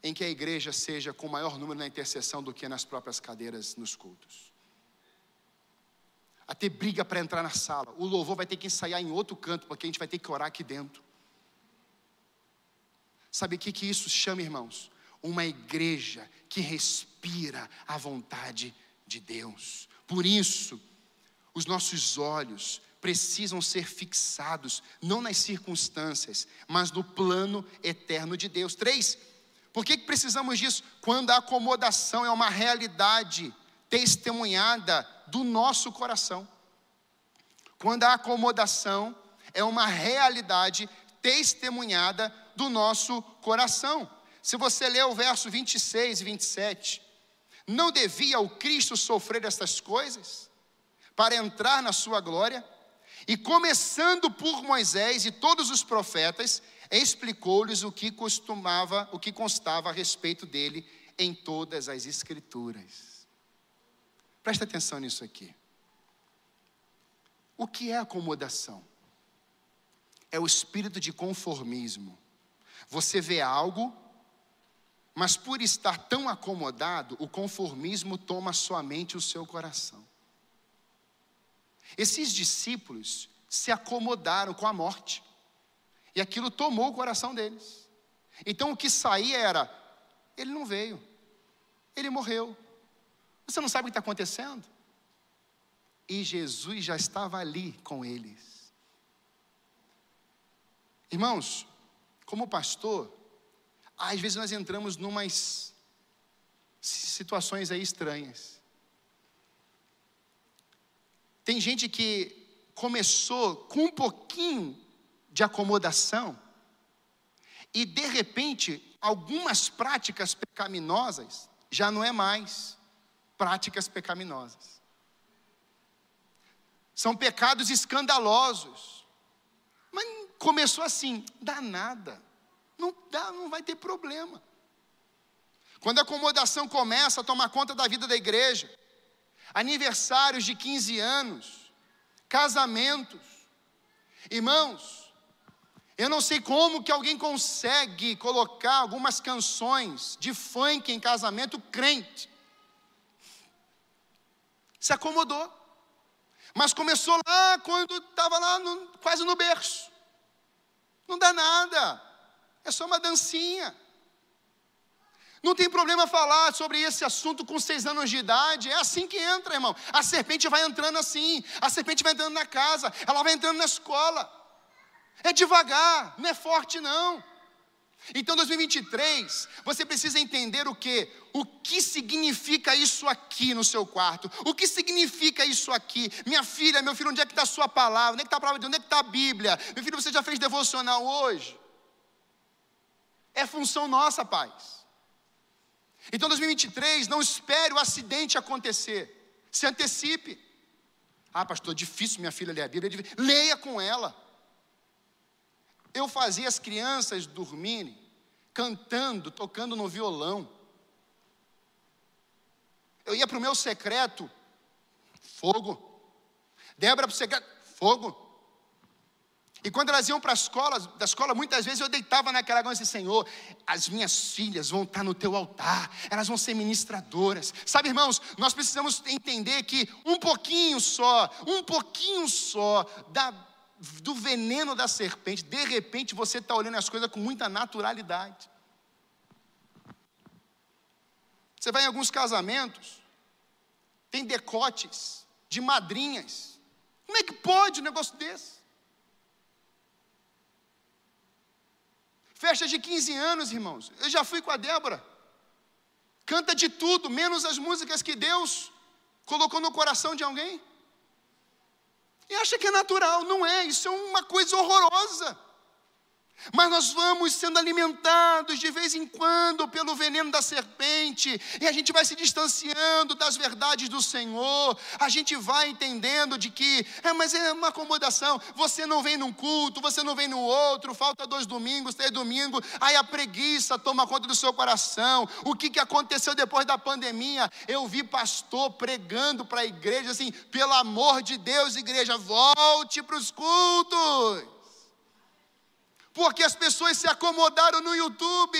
em que a igreja seja com maior número na intercessão do que nas próprias cadeiras nos cultos. Até briga para entrar na sala. O louvor vai ter que ensaiar em outro canto, porque a gente vai ter que orar aqui dentro. Sabe o que, que isso chama, irmãos? Uma igreja que respira a vontade de Deus. Por isso, os nossos olhos precisam ser fixados, não nas circunstâncias, mas no plano eterno de Deus. Três, por que precisamos disso? Quando a acomodação é uma realidade testemunhada do nosso coração. Quando a acomodação é uma realidade testemunhada do nosso coração. Se você ler o verso vinte e seis e vinte e sete, não devia o Cristo sofrer estas coisas? Para entrar na sua glória, e começando por Moisés e todos os profetas, explicou-lhes o que costumava, o que constava a respeito dele em todas as escrituras. Presta atenção nisso aqui. O que é acomodação? É o espírito de conformismo. Você vê algo, mas por estar tão acomodado, o conformismo toma somente o seu coração. Esses discípulos se acomodaram com a morte. E aquilo tomou o coração deles. Então o que saía era, ele não veio. Ele morreu. Você não sabe o que está acontecendo? E Jesus já estava ali com eles. Irmãos, como pastor, às vezes nós entramos numas situações aí estranhas. Tem gente que começou com um pouquinho de acomodação e, de repente, algumas práticas pecaminosas já não é mais práticas pecaminosas. São pecados escandalosos. Mas começou assim, dá nada. Não dá, não vai ter problema. Quando a acomodação começa a tomar conta da vida da igreja, aniversários de quinze anos, casamentos. Irmãos, eu não sei como que alguém consegue colocar algumas canções de funk em casamento crente. Se acomodou. Mas começou lá quando estava lá no, quase no berço. Não dá nada. É só uma dancinha. Não tem problema falar sobre esse assunto com seis anos de idade. É assim que entra, irmão. A serpente vai entrando assim. A serpente vai entrando na casa. Ela vai entrando na escola. É devagar. Não é forte, não. Então, dois mil e vinte e três, você precisa entender o quê? O que significa isso aqui no seu quarto? O que significa isso aqui? Minha filha, meu filho, onde é que está a sua palavra? Onde é que está a palavra de Deus? Onde é que está a Bíblia? Meu filho, você já fez devocional hoje? É função nossa, pais. Então, dois mil e vinte e três, não espere o acidente acontecer. Se antecipe. Ah, pastor, difícil minha filha ler a Bíblia. Leia com ela. Eu fazia as crianças dormirem, cantando, tocando no violão. Eu ia para o meu secreto, fogo. Débora para o secreto, fogo. E quando elas iam para a escola, da escola, muitas vezes eu deitava naquela cama e disse, Senhor, as minhas filhas vão estar no teu altar, elas vão ser ministradoras. Sabe, irmãos, nós precisamos entender que um pouquinho só, um pouquinho só da, do veneno da serpente, de repente você está olhando as coisas com muita naturalidade. Você vai em alguns casamentos, tem decotes de madrinhas. Como é que pode um negócio desse? Festa de quinze anos, irmãos. Eu já fui com a Débora. Canta de tudo, menos as músicas que Deus colocou no coração de alguém. E acha que é natural. Não é, isso é uma coisa horrorosa. Mas nós vamos sendo alimentados de vez em quando pelo veneno da serpente, e a gente vai se distanciando das verdades do Senhor, a gente vai entendendo de que, é, mas é uma acomodação, você não vem num culto, você não vem no outro, falta dois domingos, três domingos, aí a preguiça toma conta do seu coração. O que, que aconteceu depois da pandemia? Eu vi pastor pregando para a igreja assim, pelo amor de Deus, igreja, volte para os cultos. Porque as pessoas se acomodaram no YouTube.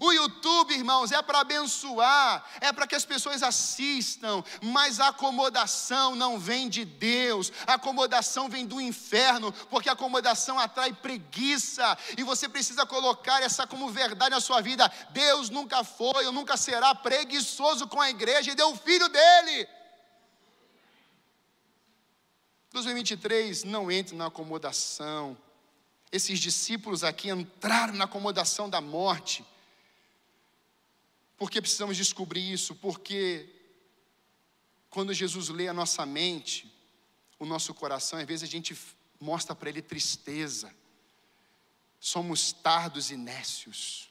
O YouTube, irmãos, é para abençoar, é para que as pessoas assistam, mas a acomodação não vem de Deus, a acomodação vem do inferno, porque a acomodação atrai preguiça, e você precisa colocar essa como verdade na sua vida. Deus nunca foi ou nunca será preguiçoso com a igreja, e deu o filho dele. dois mil e vinte e três, não entre na acomodação. Esses discípulos aqui entraram na acomodação da morte. Por que precisamos descobrir isso? Porque quando Jesus lê a nossa mente, o nosso coração, às vezes a gente mostra para ele tristeza. Somos tardos e nécios.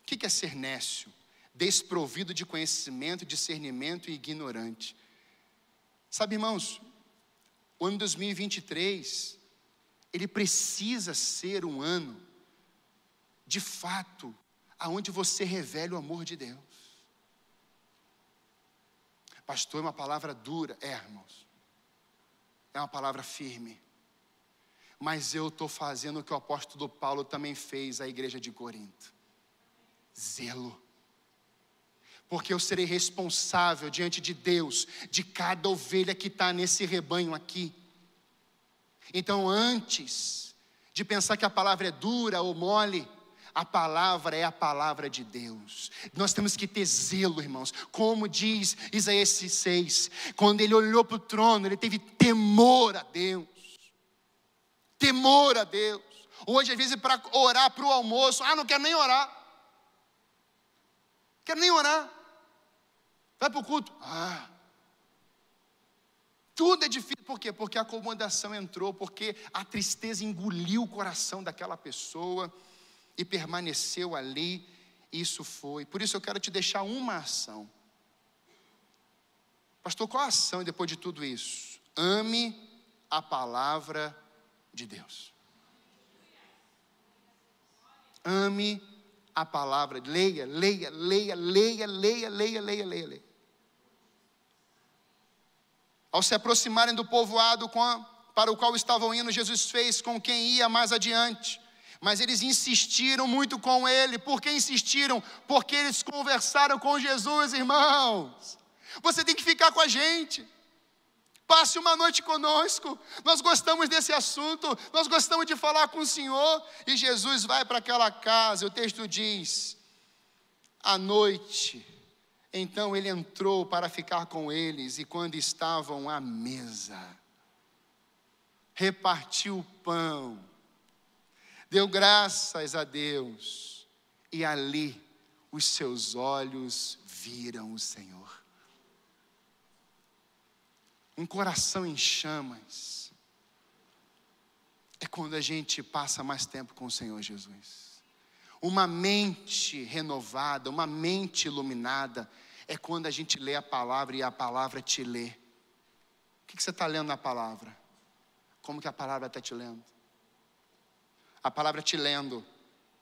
O que é ser nécio? Desprovido de conhecimento, discernimento e ignorante. Sabe, irmãos, o ano dois mil e vinte e três... ele precisa ser um ano, de fato, aonde você revele o amor de Deus. Pastor, é uma palavra dura. É, irmãos. É uma palavra firme. Mas eu estou fazendo o que o apóstolo Paulo também fez à igreja de Corinto. Zelo. Porque eu serei responsável diante de Deus, de cada ovelha que está nesse rebanho aqui. Então, antes de pensar que a palavra é dura ou mole, a palavra é a palavra de Deus. Nós temos que ter zelo, irmãos. Como diz Isaías seis, quando ele olhou para o trono, ele teve temor a Deus. Temor a Deus. Hoje, às vezes, para orar para o almoço, ah, não quero nem orar. Não quero nem orar. Vai para o culto. Ah... Tudo é difícil, por quê? Porque a acomodação entrou, porque a tristeza engoliu o coração daquela pessoa e permaneceu ali, isso foi. Por isso eu quero te deixar uma ação. Pastor, qual a ação depois de tudo isso? Ame a palavra de Deus. Ame a palavra, leia, leia, leia, leia, leia, leia, leia, leia, leia. Ao se aproximarem do povoado para o qual estavam indo, Jesus fez com quem ia mais adiante. Mas eles insistiram muito com ele. Por que insistiram? Porque eles conversaram com Jesus, irmãos. Você tem que ficar com a gente. Passe uma noite conosco. Nós gostamos desse assunto. Nós gostamos de falar com o Senhor. E Jesus vai para aquela casa. O texto diz, à noite... Então ele entrou para ficar com eles, e quando estavam à mesa, repartiu o pão, deu graças a Deus, e ali os seus olhos viram o Senhor. Um coração em chamas é quando a gente passa mais tempo com o Senhor Jesus. Uma mente renovada, uma mente iluminada, é quando a gente lê a palavra e a palavra te lê. O que você está lendo na palavra? Como que a palavra está te lendo? A palavra te lendo,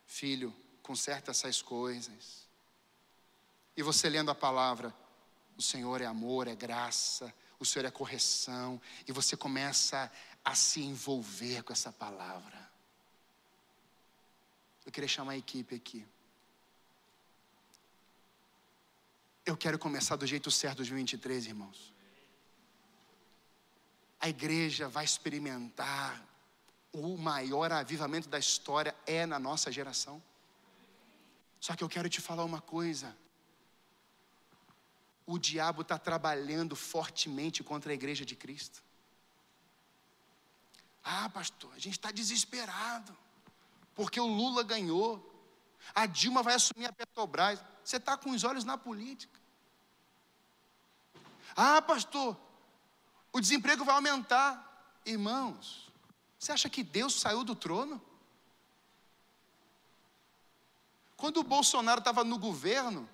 filho, conserta essas coisas. E você lendo a palavra, o Senhor é amor, é graça, o Senhor é correção. E você começa a se envolver com essa palavra. Eu queria chamar a equipe aqui. Eu quero começar do jeito certo dois mil e vinte e três, irmãos. A igreja vai experimentar o maior avivamento da história, é na nossa geração. Só que eu quero te falar uma coisa. O diabo está trabalhando fortemente contra a igreja de Cristo. Ah, pastor, a gente está desesperado. porque o Lula ganhou, a Dilma vai assumir a Petrobras, você está com os olhos na política. Ah, pastor, o desemprego vai aumentar. Irmãos, você acha que Deus saiu do trono? Quando o Bolsonaro estava no governo,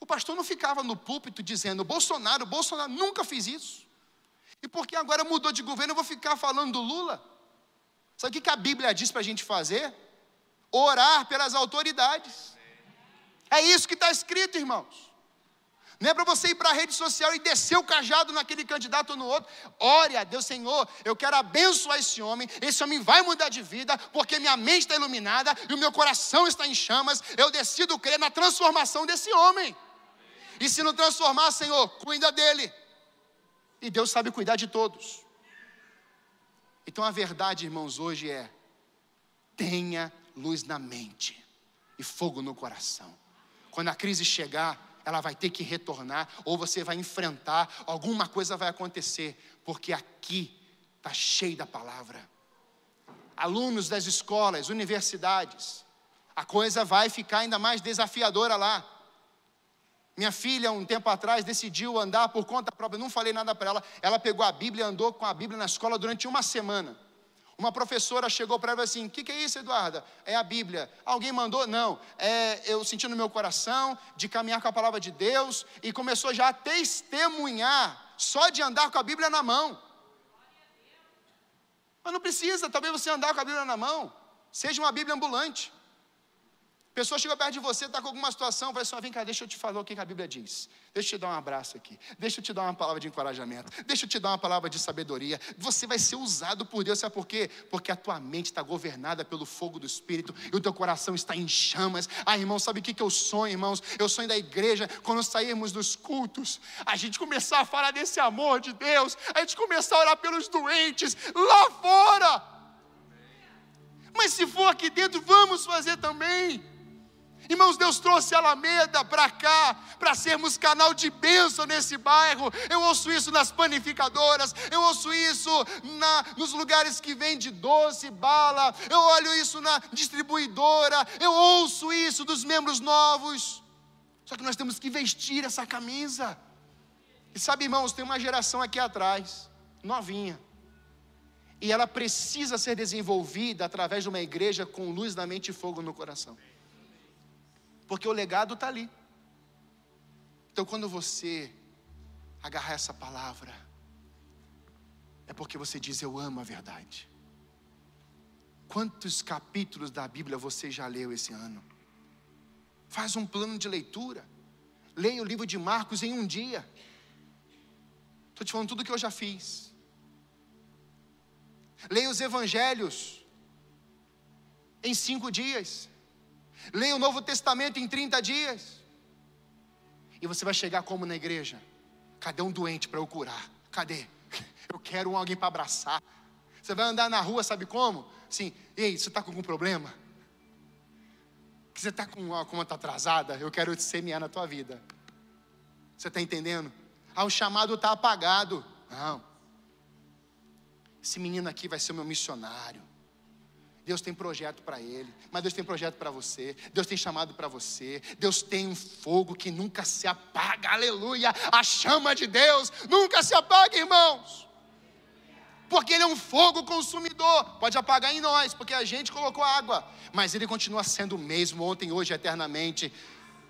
o pastor não ficava no púlpito dizendo, Bolsonaro, Bolsonaro, nunca fiz isso. E porque agora mudou de governo, eu vou ficar falando do Lula? Sabe o que a Bíblia diz para a gente fazer? Orar pelas autoridades. É isso que está escrito, irmãos. Não é para você ir para a rede social e descer o cajado naquele candidato ou no outro. Ore a Deus, Senhor, eu quero abençoar esse homem, esse homem vai mudar de vida, porque minha mente está iluminada e o meu coração está em chamas, eu decido crer na transformação desse homem. E se não transformar, Senhor, cuida dele. E Deus sabe cuidar de todos. Então a verdade, irmãos, hoje é, tenha luz na mente e fogo no coração. Quando a crise chegar, ela vai ter que retornar, ou você vai enfrentar, alguma coisa vai acontecer, porque aqui está cheio da palavra. Alunos das escolas, universidades, a coisa vai ficar ainda mais desafiadora lá. Minha filha, um tempo atrás, decidiu andar por conta própria, não falei nada para ela, ela pegou a Bíblia e andou com a Bíblia na escola durante uma semana. Uma professora chegou para ela e assim, o que, que é isso, Eduarda? É a Bíblia. Alguém mandou? Não. É, eu senti no meu coração de caminhar com a palavra de Deus e começou já a testemunhar só de andar com a Bíblia na mão. Mas não precisa, talvez você andar com a Bíblia na mão. Seja uma Bíblia ambulante. A pessoa chega perto de você, está com alguma situação, vai só, vem cá, deixa eu te falar o que a Bíblia diz. Deixa eu te dar um abraço aqui. Deixa eu te dar uma palavra de encorajamento. Deixa eu te dar uma palavra de sabedoria. Você vai ser usado por Deus, sabe por quê? Porque a tua mente está governada pelo fogo do Espírito e o teu coração está em chamas. Ah, irmão, sabe o que eu sonho, irmãos? Eu sonho da igreja, quando sairmos dos cultos, a gente começar a falar desse amor de Deus, a gente começar a orar pelos doentes lá fora. Mas se for aqui dentro, vamos fazer também. Irmãos, Deus trouxe Alameda para cá, para sermos canal de bênção nesse bairro. Eu ouço isso nas panificadoras, eu ouço isso na, nos lugares que vende doce, bala, eu olho isso na distribuidora, eu ouço isso dos membros novos. Só que nós temos que vestir essa camisa. E sabe, irmãos, tem uma geração aqui atrás, novinha, e ela precisa ser desenvolvida através de uma igreja com luz na mente e fogo no coração. Porque o legado está ali. Então quando você agarrar essa palavra, é porque você diz, eu amo a verdade. Quantos capítulos da Bíblia você já leu esse ano? Faz um plano de leitura. Leia o livro de Marcos em um dia. Estou te falando tudo o que eu já fiz. Leia os evangelhos em cinco dias. Leia o Novo Testamento em trinta dias. E você vai chegar como na igreja? Cadê um doente para eu curar? Cadê? Eu quero alguém para abraçar. Você vai andar na rua, sabe como? Assim, ei, você está com algum problema? Você está com uma conta atrasada? Eu quero te semear na tua vida. Você está entendendo? Ah, o chamado está apagado. Não. Esse menino aqui vai ser o meu missionário. Deus tem projeto para ele, mas Deus tem projeto para você, Deus tem chamado para você, Deus tem um fogo que nunca se apaga, aleluia, a chama de Deus nunca se apaga, irmãos, porque ele é um fogo consumidor, pode apagar em nós, porque a gente colocou água, mas ele continua sendo o mesmo, ontem, hoje, eternamente.